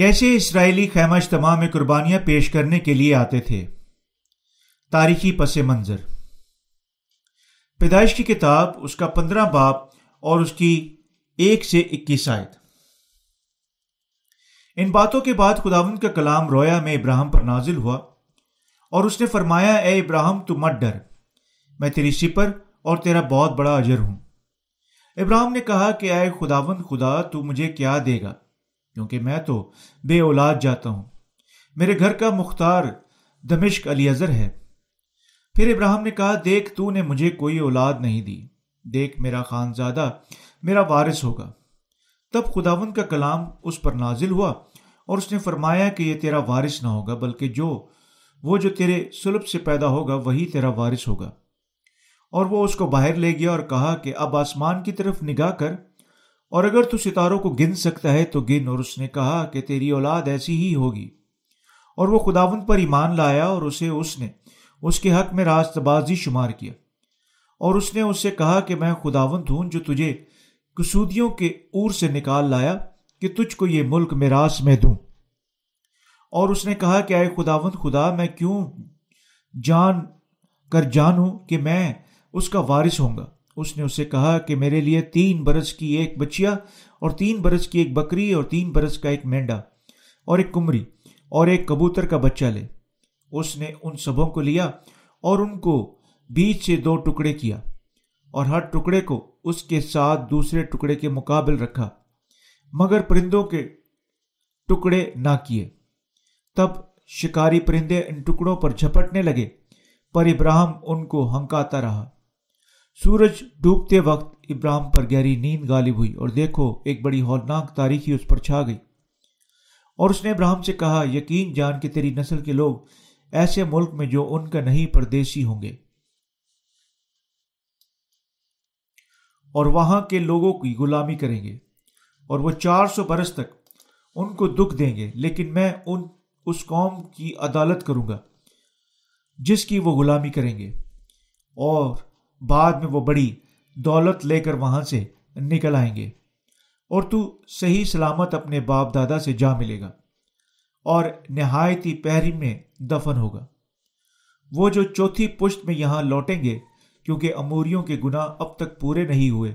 کیسے اسرائیلی خیمہ اجتماع میں قربانیاں پیش کرنے کے لیے آتے تھے۔ تاریخی پس منظر۔ پیدائش کی کتاب، اس کا 15 باب اور اس کی 1 سے 21 آیت۔ ان باتوں کے بعد خداوند کا کلام رویا میں ابراہم پر نازل ہوا اور اس نے فرمایا، اے ابراہم تو مت ڈر، میں تیری سپر اور تیرا بہت بڑا اجر ہوں۔ ابراہم نے کہا کہ اے خداوند خدا، تو مجھے کیا دے گا، کیونکہ میں تو بے اولاد جاتا ہوں، میرے گھر کا مختار دمشق الیعزر ہے۔ پھر ابراہم نے کہا، دیکھ تو نے مجھے کوئی اولاد نہیں دی، دیکھ میرا خانزادہ میرا وارث ہوگا۔ تب خداوند کا کلام اس پر نازل ہوا اور اس نے فرمایا کہ یہ تیرا وارث نہ ہوگا، بلکہ جو تیرے صلب سے پیدا ہوگا وہی تیرا وارث ہوگا۔ اور وہ اس کو باہر لے گیا اور کہا کہ اب آسمان کی طرف نگاہ کر، اور اگر تو ستاروں کو گن سکتا ہے تو گن۔ اور اس نے کہا کہ تیری اولاد ایسی ہی ہوگی۔ اور وہ خداوند پر ایمان لایا اور اسے اس نے اس کے حق میں راست بازی شمار کیا، اور اس نے اس سے کہا کہ میں خداوند ہوں جو تجھے کسودیوں کے اور سے نکال لایا کہ تجھ کو یہ ملک میراث میں دوں۔ اور اس نے کہا کہ اے خداوند خدا، میں کیوں جان کر جانوں کہ میں اس کا وارث ہوں گا؟ اس نے اسے کہا کہ میرے لیے 3 برس کی ایک بچیا اور 3 برس کی ایک بکری اور 3 برس کا ایک مینڈا اور ایک کمری اور ایک کبوتر کا بچہ لے۔ اس نے ان سبوں کو لیا اور ان کو بیچ سے 2 ٹکڑے کیا، اور ہر ٹکڑے کو اس کے ساتھ دوسرے ٹکڑے کے مقابل رکھا، مگر پرندوں کے ٹکڑے نہ کیے۔ تب شکاری پرندے ان ٹکڑوں پر جھپٹنے لگے، پر ابراہم ان کو ہنکاتا رہا۔ سورج ڈوبتے وقت ابراہم پر گہری نیند غالب ہوئی، اور دیکھو ایک بڑی ہولناک تاریکی اس پر چھا گئی۔ اور اس نے ابراہم سے کہا، یقین جان کہ تیری نسل کے لوگ ایسے ملک میں جو ان کا نہیں پردیسی ہوں گے، اور وہاں کے لوگوں کی غلامی کریں گے، اور وہ 400 برس تک ان کو دکھ دیں گے، لیکن میں اس قوم کی عدالت کروں گا جس کی وہ غلامی کریں گے، اور بعد میں وہ بڑی دولت لے کر وہاں سے نکل آئیں گے، اور تو صحیح سلامت اپنے باپ دادا سے جا ملے گا، اور نہایتی پہری میں دفن ہوگا۔ وہ جو 4تھی پشت میں یہاں لوٹیں گے، کیونکہ اموریوں کے گناہ اب تک پورے نہیں ہوئے۔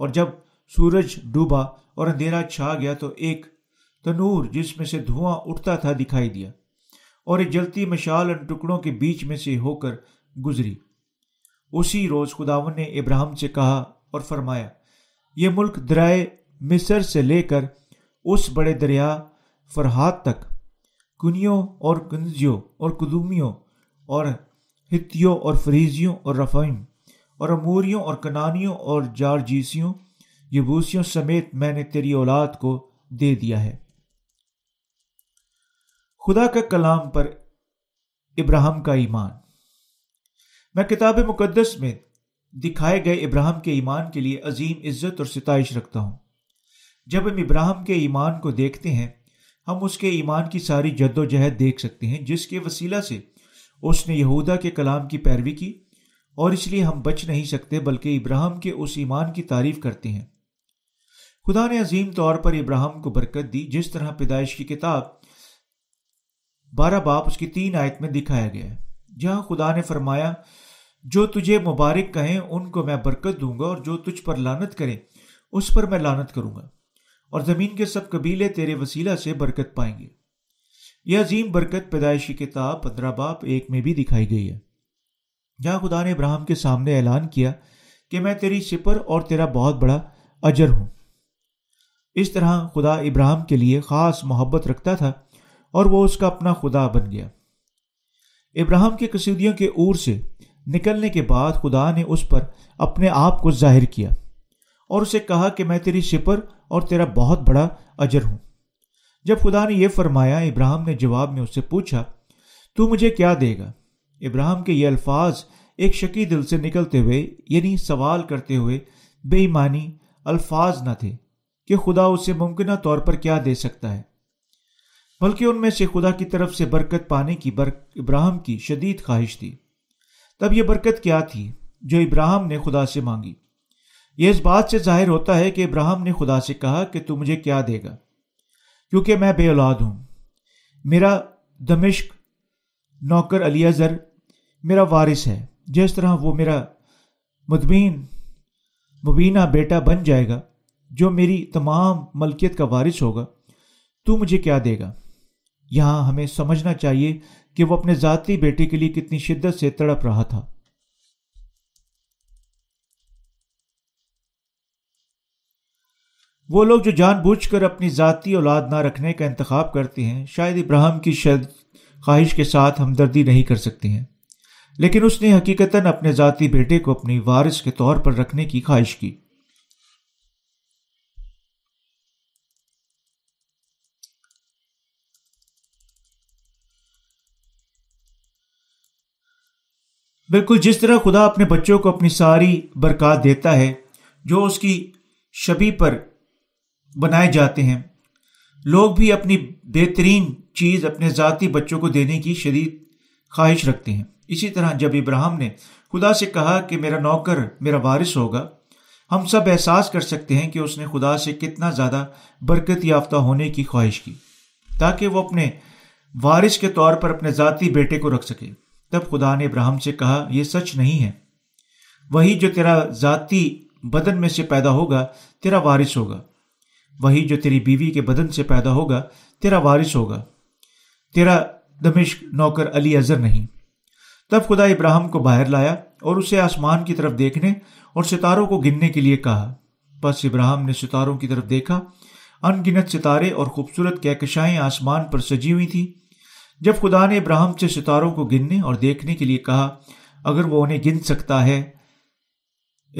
اور جب سورج ڈوبا اور اندھیرا چھا گیا تو ایک تنور جس میں سے دھواں اٹھتا تھا دکھائی دیا، اور ایک جلتی مشال ان ٹکڑوں کے بیچ میں سے ہو کر گزری۔ اسی روز خداوند نے ابراہم سے کہا اور فرمایا، یہ ملک درائے مصر سے لے کر اس بڑے دریا فرات تک کنیوں اور کنزیوں اور قدومیوں اور ہتھیوں اور فریزیوں اور رفائم اور اموریوں اور کنانیوں اور جارجیسیوں یبوسیوں سمیت میں نے تیری اولاد کو دے دیا ہے۔ خدا کا کلام پر ابراہم کا ایمان۔ میں کتاب مقدس میں دکھائے گئے ابراہم کے ایمان کے لیے عظیم عزت اور ستائش رکھتا ہوں۔ جب ہم ابراہم کے ایمان کو دیکھتے ہیں، ہم اس کے ایمان کی ساری جدوجہد دیکھ سکتے ہیں جس کے وسیلہ سے اس نے یہودا کے کلام کی پیروی کی، اور اس لیے ہم بچ نہیں سکتے بلکہ ابراہم کے اس ایمان کی تعریف کرتے ہیں۔ خدا نے عظیم طور پر ابراہم کو برکت دی، جس طرح پیدائش کی کتاب 12 باب اس کی 3 آیت میں دکھایا گیا ہے، جہاں خدا نے فرمایا، جو تجھے مبارک کہیں ان کو میں برکت دوں گا، اور جو تجھ پر لعنت کریں اس پر میں لعنت کروں گا، اور زمین کے سب قبیلے تیرے وسیلہ سے برکت پائیں گے۔ یہ عظیم برکت پیدائش کی کتاب 15 باب 1 میں بھی دکھائی گئی ہے، جہاں خدا نے ابراہم کے سامنے اعلان کیا کہ میں تیری سپر اور تیرا بہت بڑا اجر ہوں۔ اس طرح خدا ابراہم کے لیے خاص محبت رکھتا تھا، اور وہ اس کا اپنا خدا بن گیا۔ ابراہم کے کسودیوں کے اور سے نکلنے کے بعد خدا نے اس پر اپنے آپ کو ظاہر کیا، اور اسے کہا کہ میں تیری سپر اور تیرا بہت بڑا اجر ہوں۔ جب خدا نے یہ فرمایا، ابراہم نے جواب میں اس سے پوچھا، تو مجھے کیا دے گا؟ ابراہم کے یہ الفاظ ایک شکی دل سے نکلتے ہوئے، یعنی سوال کرتے ہوئے، بے ایمانی الفاظ نہ تھے کہ خدا اسے ممکنہ طور پر کیا دے سکتا ہے، بلکہ ان میں سے خدا کی طرف سے برکت پانے کی ابراہم کی شدید خواہش تھی۔ تب یہ برکت کیا تھی جو ابراہم نے خدا سے مانگی؟ یہ اس بات سے ظاہر ہوتا ہے کہ ابراہم نے خدا سے کہا کہ تو مجھے کیا دے گا، کیونکہ میں بے اولاد ہوں. میرا دمشق نوکر الیعزر میرا وارث ہے، جس طرح وہ میرا مبینہ بیٹا بن جائے گا جو میری تمام ملکیت کا وارث ہوگا، تو مجھے کیا دے گا؟ یہاں ہمیں سمجھنا چاہیے کہ وہ اپنے ذاتی بیٹے کے لیے کتنی شدت سے تڑپ رہا تھا. وہ لوگ جو جان بوجھ کر اپنی ذاتی اولاد نہ رکھنے کا انتخاب کرتے ہیں، شاید ابراہیم کی خواہش کے ساتھ ہمدردی نہیں کر سکتے ہیں، لیکن اس نے حقیقتاً اپنے ذاتی بیٹے کو اپنی وارث کے طور پر رکھنے کی خواہش کی. بالکل جس طرح خدا اپنے بچوں کو اپنی ساری برکات دیتا ہے جو اس کی شبیہ پر بنائے جاتے ہیں، لوگ بھی اپنی بہترین چیز اپنے ذاتی بچوں کو دینے کی شدید خواہش رکھتے ہیں. اسی طرح جب ابراہیم نے خدا سے کہا کہ میرا نوکر میرا وارث ہوگا، ہم سب احساس کر سکتے ہیں کہ اس نے خدا سے کتنا زیادہ برکت یافتہ ہونے کی خواہش کی تاکہ وہ اپنے وارث کے طور پر اپنے ذاتی بیٹے کو رکھ سکے. تب خدا نے ابراہیم سے کہا، یہ سچ نہیں ہے، وہی جو تیرا ذاتی بدن میں سے پیدا ہوگا تیرا وارث ہوگا، وہی جو تیری بیوی کے بدن سے پیدا ہوگا تیرا وارث ہوگا، تیرا دمشق نوکر الیعزر نہیں. تب خدا ابراہیم کو باہر لایا اور اسے آسمان کی طرف دیکھنے اور ستاروں کو گننے کے لیے کہا. پس ابراہیم نے ستاروں کی طرف دیکھا، ان گنت ستارے اور خوبصورت کہکشائیں آسمان پر سجی ہوئی تھیں. جب خدا نے ابراہیم سے ستاروں کو گننے اور دیکھنے کے لیے کہا اگر وہ انہیں گن سکتا ہے،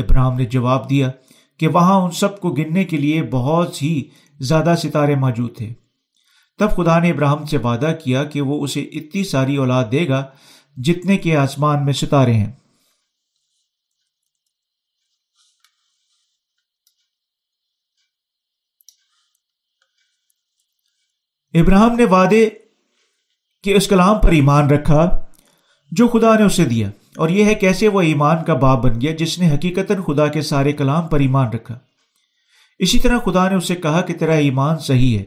ابراہیم نے جواب دیا کہ وہاں ان سب کو گننے کے لیے بہت ہی زیادہ ستارے موجود تھے. تب خدا نے ابراہیم سے وعدہ کیا کہ وہ اسے اتنی ساری اولاد دے گا جتنے کے آسمان میں ستارے ہیں. ابراہیم نے وعدے کے اس کلام پر ایمان رکھا جو خدا نے اسے دیا، اور یہ ہے کیسے وہ ایمان کا باپ بن گیا جس نے حقیقتاً خدا کے سارے کلام پر ایمان رکھا. اسی طرح خدا نے اسے کہا کہ تیرا ایمان صحیح ہے،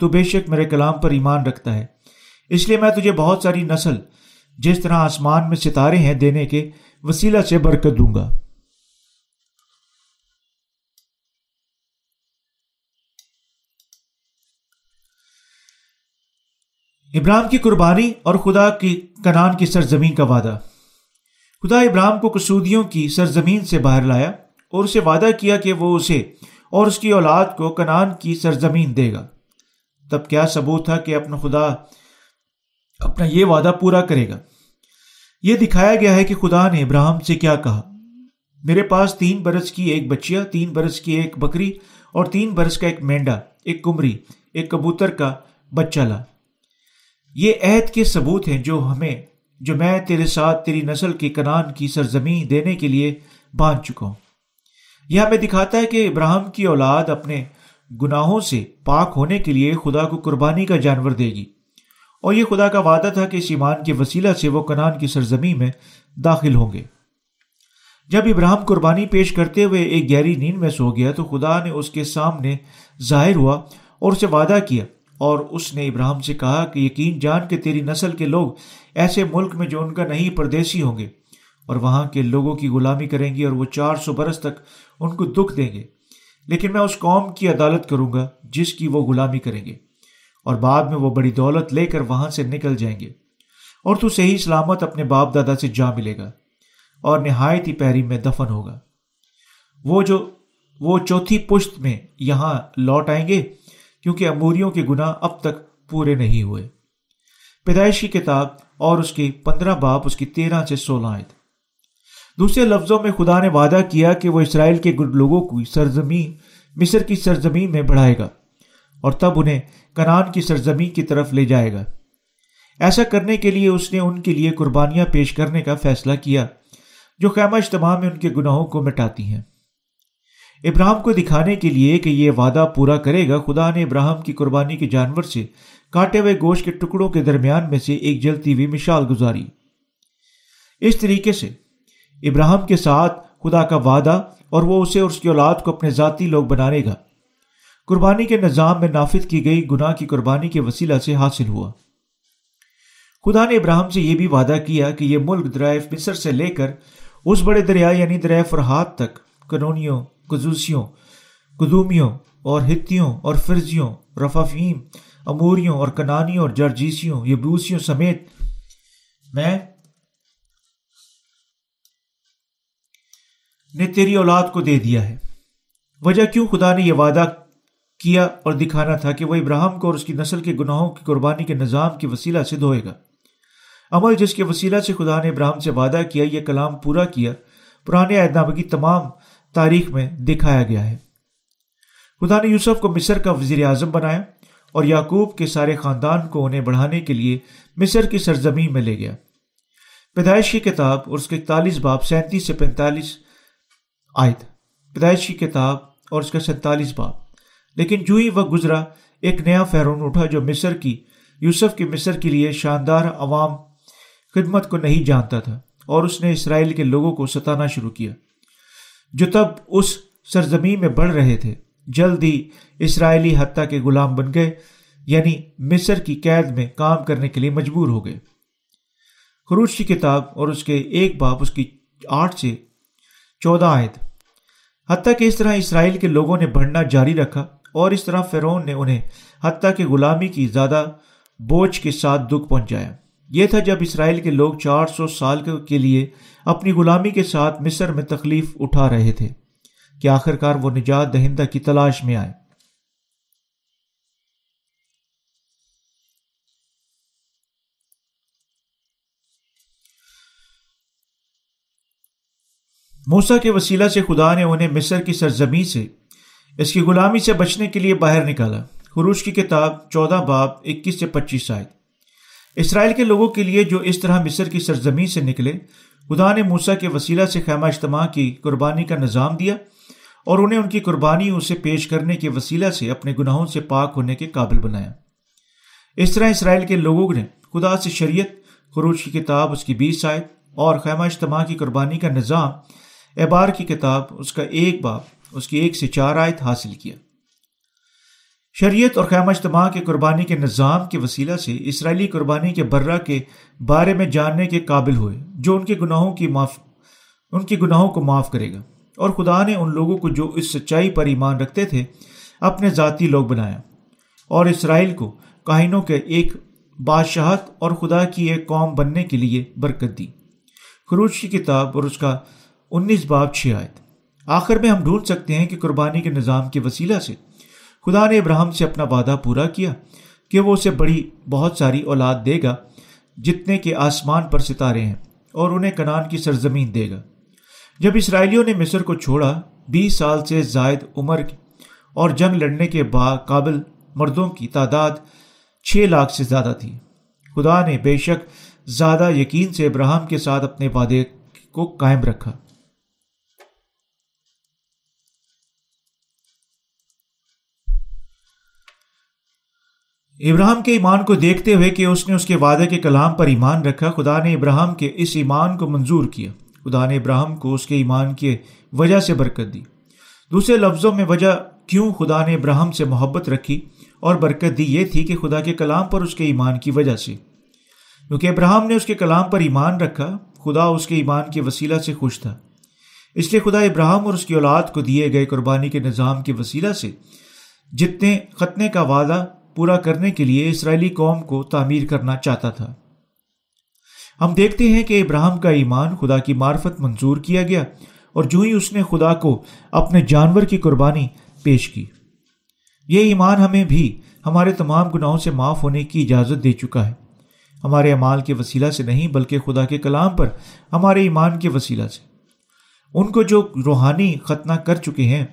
تو بے شک میرے کلام پر ایمان رکھتا ہے، اس لیے میں تجھے بہت ساری نسل جس طرح آسمان میں ستارے ہیں دینے کے وسیلہ سے برکت دوں گا. ابراہیم کی قربانی اور خدا کی کنعان کی سرزمین کا وعدہ. خدا ابراہیم کو کسودیوں کی سرزمین سے باہر لایا اور اسے وعدہ کیا کہ وہ اسے اور اس کی اولاد کو کنعان کی سرزمین دے گا. تب کیا ثبوت تھا کہ اپنا خدا اپنا یہ وعدہ پورا کرے گا؟ یہ دکھایا گیا ہے کہ خدا نے ابراہیم سے کیا کہا. میرے پاس 3 برس کی ایک بچیا، 3 برس کی ایک بکری اور 3 برس کا ایک مینڈا، ایک قمری، ایک کبوتر کا بچہ لا. یہ عہد کے ثبوت ہیں جو میں تیرے ساتھ تیری نسل کی کنعان کی سرزمین دینے کے لیے باندھ چکا ہوں. یہ ہمیں دکھاتا ہے کہ ابراہیم کی اولاد اپنے گناہوں سے پاک ہونے کے لیے خدا کو قربانی کا جانور دے گی، اور یہ خدا کا وعدہ تھا کہ اس ایمان کے وسیلہ سے وہ کنعان کی سرزمین میں داخل ہوں گے. جب ابراہیم قربانی پیش کرتے ہوئے ایک گہری نیند میں سو گیا تو خدا نے اس کے سامنے ظاہر ہوا اور اسے وعدہ کیا، اور اس نے ابراہیم سے کہا کہ یقین جان کہ تیری نسل کے لوگ ایسے ملک میں جو ان کا نہیں پردیسی ہوں گے اور وہاں کے لوگوں کی غلامی کریں گے، اور وہ 400 برس تک ان کو دکھ دیں گے، لیکن میں اس قوم کی عدالت کروں گا جس کی وہ غلامی کریں گے، اور بعد میں وہ بڑی دولت لے کر وہاں سے نکل جائیں گے، اور تو صحیح سلامت اپنے باپ دادا سے جا ملے گا اور نہایت ہی پیری میں دفن ہوگا. وہ 4تھی پشت میں یہاں لوٹ آئیں گے کیونکہ اموریوں کے گناہ اب تک پورے نہیں ہوئے. پیدائش کی کتاب اور اس کے 15 باب اس کی 13 سے 16 آیت. دوسرے لفظوں میں خدا نے وعدہ کیا کہ وہ اسرائیل کے لوگوں کو سرزمین مصر کی سرزمین میں بڑھائے گا اور تب انہیں کنعان کی سرزمین کی طرف لے جائے گا. ایسا کرنے کے لیے اس نے ان کے لیے قربانیاں پیش کرنے کا فیصلہ کیا جو خیمہ اجتماع میں ان کے گناہوں کو مٹاتی ہیں. ابراہیم کو دکھانے کے لیے کہ یہ وعدہ پورا کرے گا، خدا نے ابراہیم کی قربانی کے جانور سے کاٹے ہوئے گوشت کے ٹکڑوں کے درمیان میں سے ایک جلتی ہوئی مشال گزاری. اس طریقے سے ابراہیم کے ساتھ خدا کا وعدہ اور وہ اسے اور اس کی اولاد کو اپنے ذاتی لوگ بنانے گا. قربانی کے نظام میں نافذ کی گئی گناہ کی قربانی کے وسیلہ سے حاصل ہوا۔ خدا نے ابراہیم سے یہ بھی وعدہ کیا کہ یہ ملک درائے مصر سے لے کر اس بڑے دریا یعنی دریا فرات تک کنونیوں، قزوسیوں، قدومیوں اور ہتیوں اور فرزیوں، رفافیم، اموریوں اور کنانیوں اور جرجیسیوں، یبوسیوں سمیت میں نے تیری اولاد کو دے دیا ہے۔ وجہ کیوں خدا نے یہ وعدہ کیا اور دکھانا تھا کہ وہ ابراہیم کو اور اس کی نسل کے گناہوں کی قربانی کے نظام کے وسیلہ سے دھوئے گا۔ عمل جس کے وسیلہ سے خدا نے ابراہیم سے وعدہ کیا، یہ کلام پورا کیا، پرانے عہد نامے کی تمام تاریخ میں دکھایا گیا ہے۔ خدا نے یوسف کو مصر کا وزیر اعظم بنایا اور یعقوب کے سارے خاندان کو انہیں بڑھانے کے لیے مصر کی سرزمین میں لے گیا۔ پیدائش کی کتاب اور اس کے 41 باب 37 سے 45 آیت، پیدائش کی کتاب اور اس کا 47 باب۔ لیکن جو ہی وقت گزرا، ایک نیا فرعون اٹھا جو مصر کی یوسف کے مصر کے لیے شاندار عوام خدمت کو نہیں جانتا تھا، اور اس نے اسرائیل کے لوگوں کو ستانا شروع کیا جو تب اس سرزمین میں بڑھ رہے تھے۔ جلد ہی اسرائیلی حتیٰ کے غلام بن گئے، یعنی مصر کی قید میں کام کرنے کے لیے مجبور ہو گئے۔ خروج کی کتاب اور اس کے 1 باب اس کی 8 سے 14 آیت، حتیٰ کہ اس طرح اسرائیل کے لوگوں نے بڑھنا جاری رکھا، اور اس طرح فرعون نے انہیں حتیٰ کہ غلامی کی زیادہ بوجھ کے ساتھ دکھ پہنچایا۔ یہ تھا جب اسرائیل کے لوگ 400 سال کے لیے اپنی غلامی کے ساتھ مصر میں تکلیف اٹھا رہے تھے کہ آخر کار وہ نجات دہندہ کی تلاش میں آئے۔ موسیٰ کے وسیلہ سے خدا نے انہیں مصر کی سرزمین سے اس کی غلامی سے بچنے کے لیے باہر نکالا۔ خروج کی کتاب 14 باب 21 سے 25 آیت، اسرائیل کے لوگوں کے لیے جو اس طرح مصر کی سرزمین سے نکلے، خدا نے موسیٰ کے وسیلہ سے خیمہ اجتماع کی قربانی کا نظام دیا اور انہیں ان کی قربانی اسے پیش کرنے کے وسیلہ سے اپنے گناہوں سے پاک ہونے کے قابل بنایا۔ اس طرح اسرائیل کے لوگوں نے خدا سے شریعت، خروج کی کتاب اس کی 20 آیت، اور خیمہ اجتماع کی قربانی کا نظام، احبار کی کتاب اس کا 1 باب اس کی 1 سے 4 آیت حاصل کیا۔ شریعت اور خیمہ اجتماع کے قربانی کے نظام کے وسیلہ سے اسرائیلی قربانی کے برہ کے بارے میں جاننے کے قابل ہوئے جو ان کے گناہوں کو معاف کرے گا، اور خدا نے ان لوگوں کو جو اس سچائی پر ایمان رکھتے تھے اپنے ذاتی لوگ بنایا، اور اسرائیل کو کاہنوں کے ایک بادشاہت اور خدا کی ایک قوم بننے کے لیے برکت دی۔ خروج کی کتاب اور اس کا 19 باب 6 آیت۔ آخر میں ہم ڈھونڈ سکتے ہیں کہ قربانی کے نظام کے وسیلہ سے خدا نے ابراہیم سے اپنا وعدہ پورا کیا کہ وہ اسے بہت ساری اولاد دے گا جتنے کے آسمان پر ستارے ہیں، اور انہیں کنعان کی سرزمین دے گا۔ جب اسرائیلیوں نے مصر کو چھوڑا، 20 سال سے زائد عمر اور جنگ لڑنے کے قابل مردوں کی تعداد 6 لاکھ سے زیادہ تھی۔ خدا نے بے شک زیادہ یقین سے ابراہیم کے ساتھ اپنے وعدے کو قائم رکھا۔ ابراہیم کے ایمان کو دیکھتے ہوئے کہ اس نے اس کے وعدے کے کلام پر ایمان رکھا، خدا نے ابراہیم کے اس ایمان کو منظور کیا۔ خدا نے ابراہیم کو اس کے ایمان کی وجہ سے برکت دی۔ دوسرے لفظوں میں، وجہ کیوں خدا نے ابراہیم سے محبت رکھی اور برکت دی یہ تھی کہ خدا کے کلام پر اس کے ایمان کی وجہ سے، کیونکہ ابراہیم نے اس کے کلام پر ایمان رکھا، خدا اس کے ایمان کے وسیلہ سے خوش تھا۔ اس لیے خدا ابراہیم اور اس کی اولاد کو دیے گئے قربانی کے نظام کے وسیلہ سے جتنے ختنے کا وعدہ پورا کرنے کے لیے اسرائیلی قوم کو تعمیر کرنا چاہتا تھا۔ ہم دیکھتے ہیں کہ ابراہیم کا ایمان خدا کی معرفت منظور کیا گیا، اور جو ہی اس نے خدا کو اپنے جانور کی قربانی پیش کی، یہ ایمان ہمیں بھی ہمارے تمام گناہوں سے معاف ہونے کی اجازت دے چکا ہے، ہمارے اعمال کے وسیلہ سے نہیں بلکہ خدا کے کلام پر ہمارے ایمان کے وسیلہ سے۔ ان کو جو روحانی ختنہ کر چکے ہیں،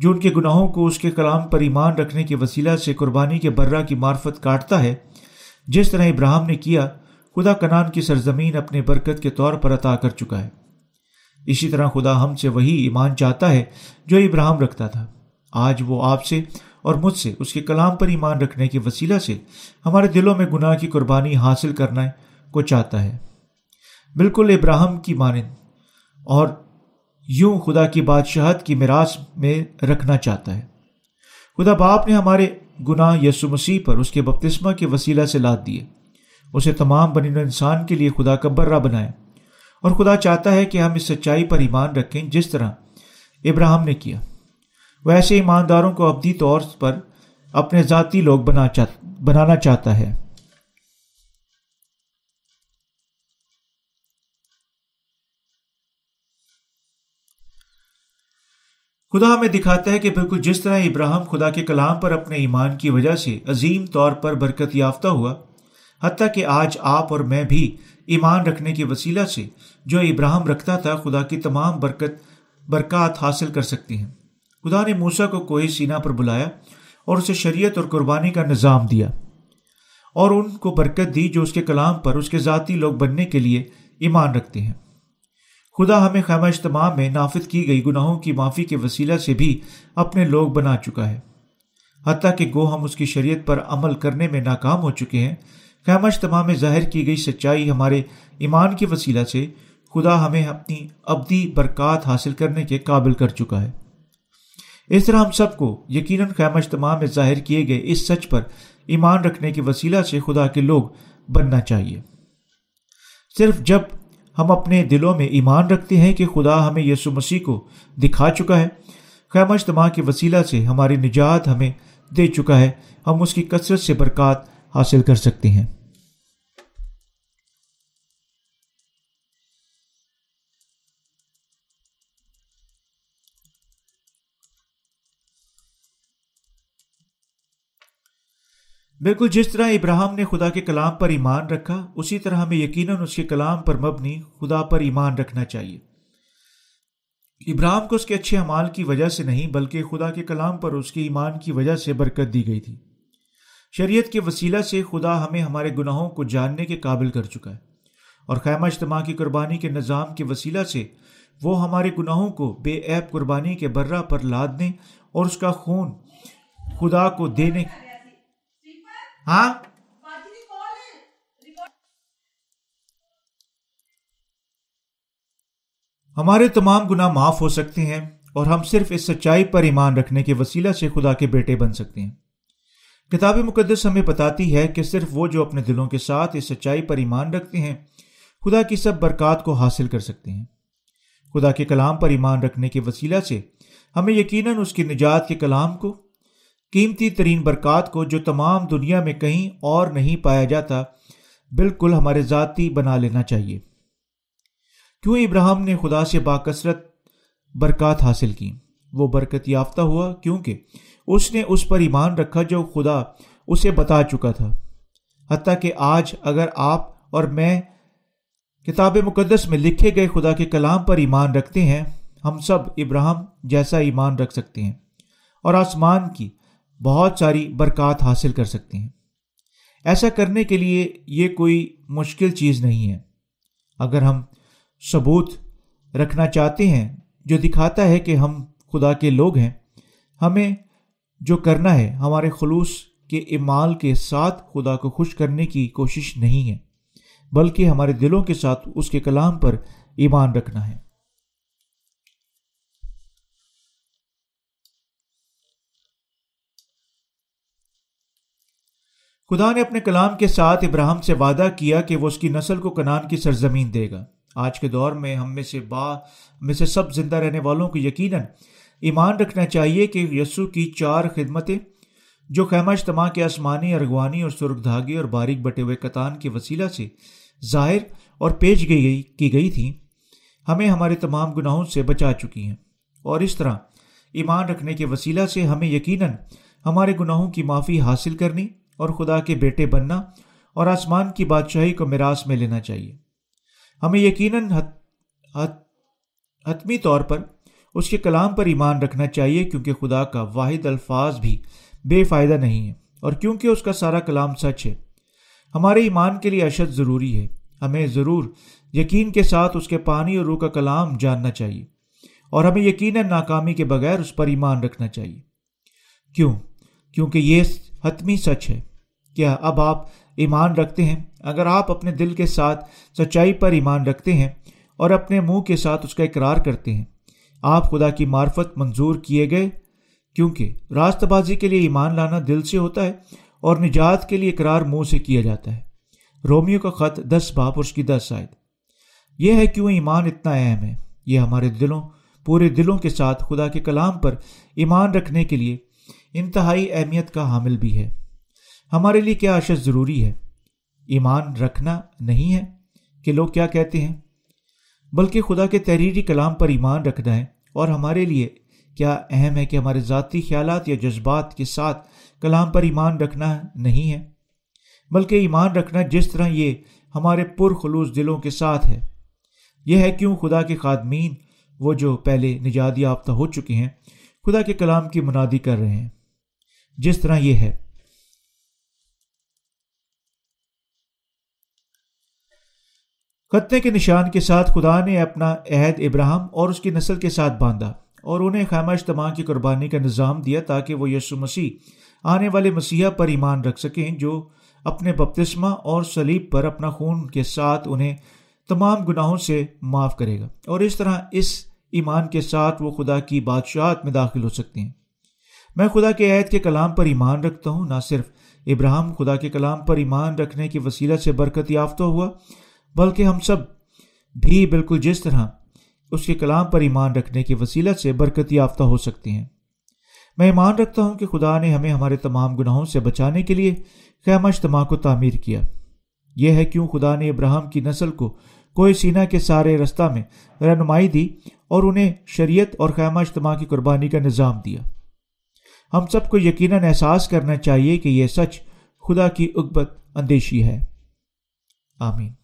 جو ان کے گناہوں کو اس کے کلام پر ایمان رکھنے کے وسیلہ سے قربانی کے برہ کی معرفت کاٹتا ہے، جس طرح ابراہیم نے کیا، خدا کنعان کی سرزمین اپنے برکت کے طور پر عطا کر چکا ہے۔ اسی طرح خدا ہم سے وہی ایمان چاہتا ہے جو ابراہیم رکھتا تھا۔ آج وہ آپ سے اور مجھ سے اس کے کلام پر ایمان رکھنے کے وسیلہ سے ہمارے دلوں میں گناہ کی قربانی حاصل کرنے کو چاہتا ہے، بالکل ابراہیم کی مانند، اور یوں خدا کی بادشاہت کی میراث میں رکھنا چاہتا ہے۔ خدا باپ نے ہمارے گناہ یسوع مسیح پر اس کے بپتسمہ کے وسیلہ سے لاد دیے، اسے تمام بنی نوع انسان کے لیے خدا کا برہ بنایا، اور خدا چاہتا ہے کہ ہم اس سچائی پر ایمان رکھیں جس طرح ابراہیم نے کیا۔ وہ ایسے ایمانداروں کو ابدی طور پر اپنے ذاتی لوگ بنانا چاہتا ہے۔ خدا ہمیں دکھاتا ہے کہ بالکل جس طرح ابراہیم خدا کے کلام پر اپنے ایمان کی وجہ سے عظیم طور پر برکت یافتہ ہوا، حتیٰ کہ آج آپ اور میں بھی ایمان رکھنے کے وسیلہ سے جو ابراہیم رکھتا تھا، خدا کی تمام برکات حاصل کر سکتے ہیں۔ خدا نے موسیٰ کو کوہ سینا پر بلایا اور اسے شریعت اور قربانی کا نظام دیا، اور ان کو برکت دی جو اس کے کلام پر اس کے ذاتی لوگ بننے کے لیے ایمان رکھتے ہیں۔ خدا ہمیں خیمۂ اجتماع میں نافذ کی گئی گناہوں کی معافی کے وسیلہ سے بھی اپنے لوگ بنا چکا ہے، حتیٰ کہ گو ہم اس کی شریعت پر عمل کرنے میں ناکام ہو چکے ہیں۔ خیمۂ اجتماع میں ظاہر کی گئی سچائی ہمارے ایمان کے وسیلہ سے خدا ہمیں اپنی ابدی برکات حاصل کرنے کے قابل کر چکا ہے۔ اس طرح ہم سب کو یقیناً خیمۂ اجتماع میں ظاہر کیے گئے اس سچ پر ایمان رکھنے کے وسیلہ سے خدا کے لوگ بننا چاہیے۔ صرف جب ہم اپنے دلوں میں ایمان رکھتے ہیں کہ خدا ہمیں یسوع مسیح کو دکھا چکا ہے، خیمۂ اجتماع کے وسیلہ سے ہماری نجات ہمیں دے چکا ہے، ہم اس کی کثرت سے برکات حاصل کر سکتے ہیں۔ بالکل جس طرح ابراہیم نے خدا کے کلام پر ایمان رکھا، اسی طرح ہمیں یقیناً اس کے کلام پر مبنی خدا پر ایمان رکھنا چاہیے۔ ابراہیم کو اس کے اچھے اعمال کی وجہ سے نہیں، بلکہ خدا کے کلام پر اس کے ایمان کی وجہ سے برکت دی گئی تھی۔ شریعت کے وسیلہ سے خدا ہمیں ہمارے گناہوں کو جاننے کے قابل کر چکا ہے، اور خیمۂ اجتماع کی قربانی کے نظام کے وسیلہ سے وہ ہمارے گناہوں کو بے عیب قربانی کے برہ پر لادنے اور اس کا خون خدا کو دینے ہاں ہمارے تمام گناہ معاف ہو سکتے ہیں، اور ہم صرف اس سچائی پر ایمان رکھنے کے وسیلہ سے خدا کے بیٹے بن سکتے ہیں۔ کتاب مقدس ہمیں بتاتی ہے کہ صرف وہ جو اپنے دلوں کے ساتھ اس سچائی پر ایمان رکھتے ہیں، خدا کی سب برکات کو حاصل کر سکتے ہیں۔ خدا کے کلام پر ایمان رکھنے کے وسیلہ سے ہمیں یقیناً اس کی نجات کے کلام کو، قیمتی ترین برکات کو جو تمام دنیا میں کہیں اور نہیں پایا جاتا، بالکل ہمارے ذاتی بنا لینا چاہیے۔ کیوں ابراہیم نے خدا سے باکثرت برکات حاصل کی؟ وہ برکت یافتہ ہوا کیونکہ اس نے اس پر ایمان رکھا جو خدا اسے بتا چکا تھا، حتیٰ کہ آج اگر آپ اور میں کتاب مقدس میں لکھے گئے خدا کے کلام پر ایمان رکھتے ہیں، ہم سب ابراہیم جیسا ایمان رکھ سکتے ہیں اور آسمان کی بہت ساری برکات حاصل کر سکتے ہیں۔ ایسا کرنے کے لیے یہ کوئی مشکل چیز نہیں ہے، اگر ہم ثبوت رکھنا چاہتے ہیں جو دکھاتا ہے کہ ہم خدا کے لوگ ہیں۔ ہمیں جو کرنا ہے ہمارے خلوص کے اعمال کے ساتھ خدا کو خوش کرنے کی کوشش نہیں ہے، بلکہ ہمارے دلوں کے ساتھ اس کے کلام پر ایمان رکھنا ہے۔ خدا نے اپنے کلام کے ساتھ ابراہیم سے وعدہ کیا کہ وہ اس کی نسل کو کنعان کی سرزمین دے گا۔ آج کے دور میں ہم میں سے سب زندہ رہنے والوں کو یقیناً ایمان رکھنا چاہیے کہ یسوع کی چار خدمتیں جو خیمۂ اجتماع کے آسمانی، ارغوانی اور سرخ دھاگے اور باریک بٹے ہوئے کتان کے وسیلہ سے ظاہر اور پیش کی گئی تھیں، ہمیں ہمارے تمام گناہوں سے بچا چکی ہیں، اور اس طرح ایمان رکھنے کے وسیلہ سے ہمیں یقیناً ہمارے گناہوں کی معافی حاصل کرنی اور خدا کے بیٹے بننا اور آسمان کی بادشاہی کو میراث میں لینا چاہیے۔ ہمیں یقیناً حتمی طور پر اس کے کلام پر ایمان رکھنا چاہیے، کیونکہ خدا کا واحد الفاظ بھی بے فائدہ نہیں ہے، اور کیونکہ اس کا سارا کلام سچ ہے، ہمارے ایمان کے لیے اشد ضروری ہے۔ ہمیں ضرور یقین کے ساتھ اس کے پانی اور روح کا کلام جاننا چاہیے، اور ہمیں یقیناً ناکامی کے بغیر اس پر ایمان رکھنا چاہیے۔ کیونکہ یہ حتمی سچ ہے۔ کیا اب آپ ایمان رکھتے ہیں؟ اگر آپ اپنے دل کے ساتھ سچائی پر ایمان رکھتے ہیں اور اپنے منہ کے ساتھ اس کا اقرار کرتے ہیں، آپ خدا کی معرفت منظور کیے گئے کیونکہ راست بازی کے لیے ایمان لانا دل سے ہوتا ہے اور نجات کے لیے اقرار منہ سے کیا جاتا ہے۔ رومیو کا خط 10 باب اور اس کی 10 آیت۔ یہ ہے کیوں ایمان اتنا اہم ہے۔ یہ ہمارے دلوں، پورے دلوں کے ساتھ خدا کے کلام پر ایمان رکھنے کے لیے انتہائی اہمیت کا حامل بھی ہے۔ ہمارے لیے کیا اشد ضروری ہے؟ ایمان رکھنا نہیں ہے کہ لوگ کیا کہتے ہیں، بلکہ خدا کے تحریری کلام پر ایمان رکھنا ہے۔ اور ہمارے لیے کیا اہم ہے کہ ہمارے ذاتی خیالات یا جذبات کے ساتھ کلام پر ایمان رکھنا نہیں ہے، بلکہ ایمان رکھنا جس طرح یہ ہمارے پرخلوص دلوں کے ساتھ ہے۔ یہ ہے کیوں خدا کے خادمین، وہ جو پہلے نجات یافتہ ہو چکے ہیں، خدا کے کلام کی منادی کر رہے ہیں جس طرح یہ ہے۔ خطنے کے نشان کے ساتھ خدا نے اپنا عہد ابراہیم اور اس کی نسل کے ساتھ باندھا اور انہیں خیمۂ اجتماع کی قربانی کا نظام دیا تاکہ وہ یسوع مسیح آنے والے مسیح پر ایمان رکھ سکیں، جو اپنے بپتسمہ اور صلیب پر اپنا خون کے ساتھ انہیں تمام گناہوں سے معاف کرے گا، اور اس طرح اس ایمان کے ساتھ وہ خدا کی بادشاہت میں داخل ہو سکتے ہیں۔ میں خدا کے عہد کے کلام پر ایمان رکھتا ہوں۔ نہ صرف ابراہیم خدا کے کلام پر ایمان رکھنے کے وسیلہ سے برکت یافتہ ہوا، بلکہ ہم سب بھی بالکل جس طرح اس کے کلام پر ایمان رکھنے کے وسیلہ سے برکت یافتہ ہو سکتے ہیں۔ میں ایمان رکھتا ہوں کہ خدا نے ہمیں ہمارے تمام گناہوں سے بچانے کے لیے خیمۂ اجتماع کو تعمیر کیا۔ یہ ہے کیوں خدا نے ابراہیم کی نسل کو کوہ سینا کے سارے رستہ میں رہنمائی دی اور انہیں شریعت اور خیمۂ اجتماع کی قربانی کا نظام دیا۔ ہم سب کو یقیناً احساس کرنا چاہیے کہ یہ سچ خدا کی اگبت اندیشی ہے۔ آمین۔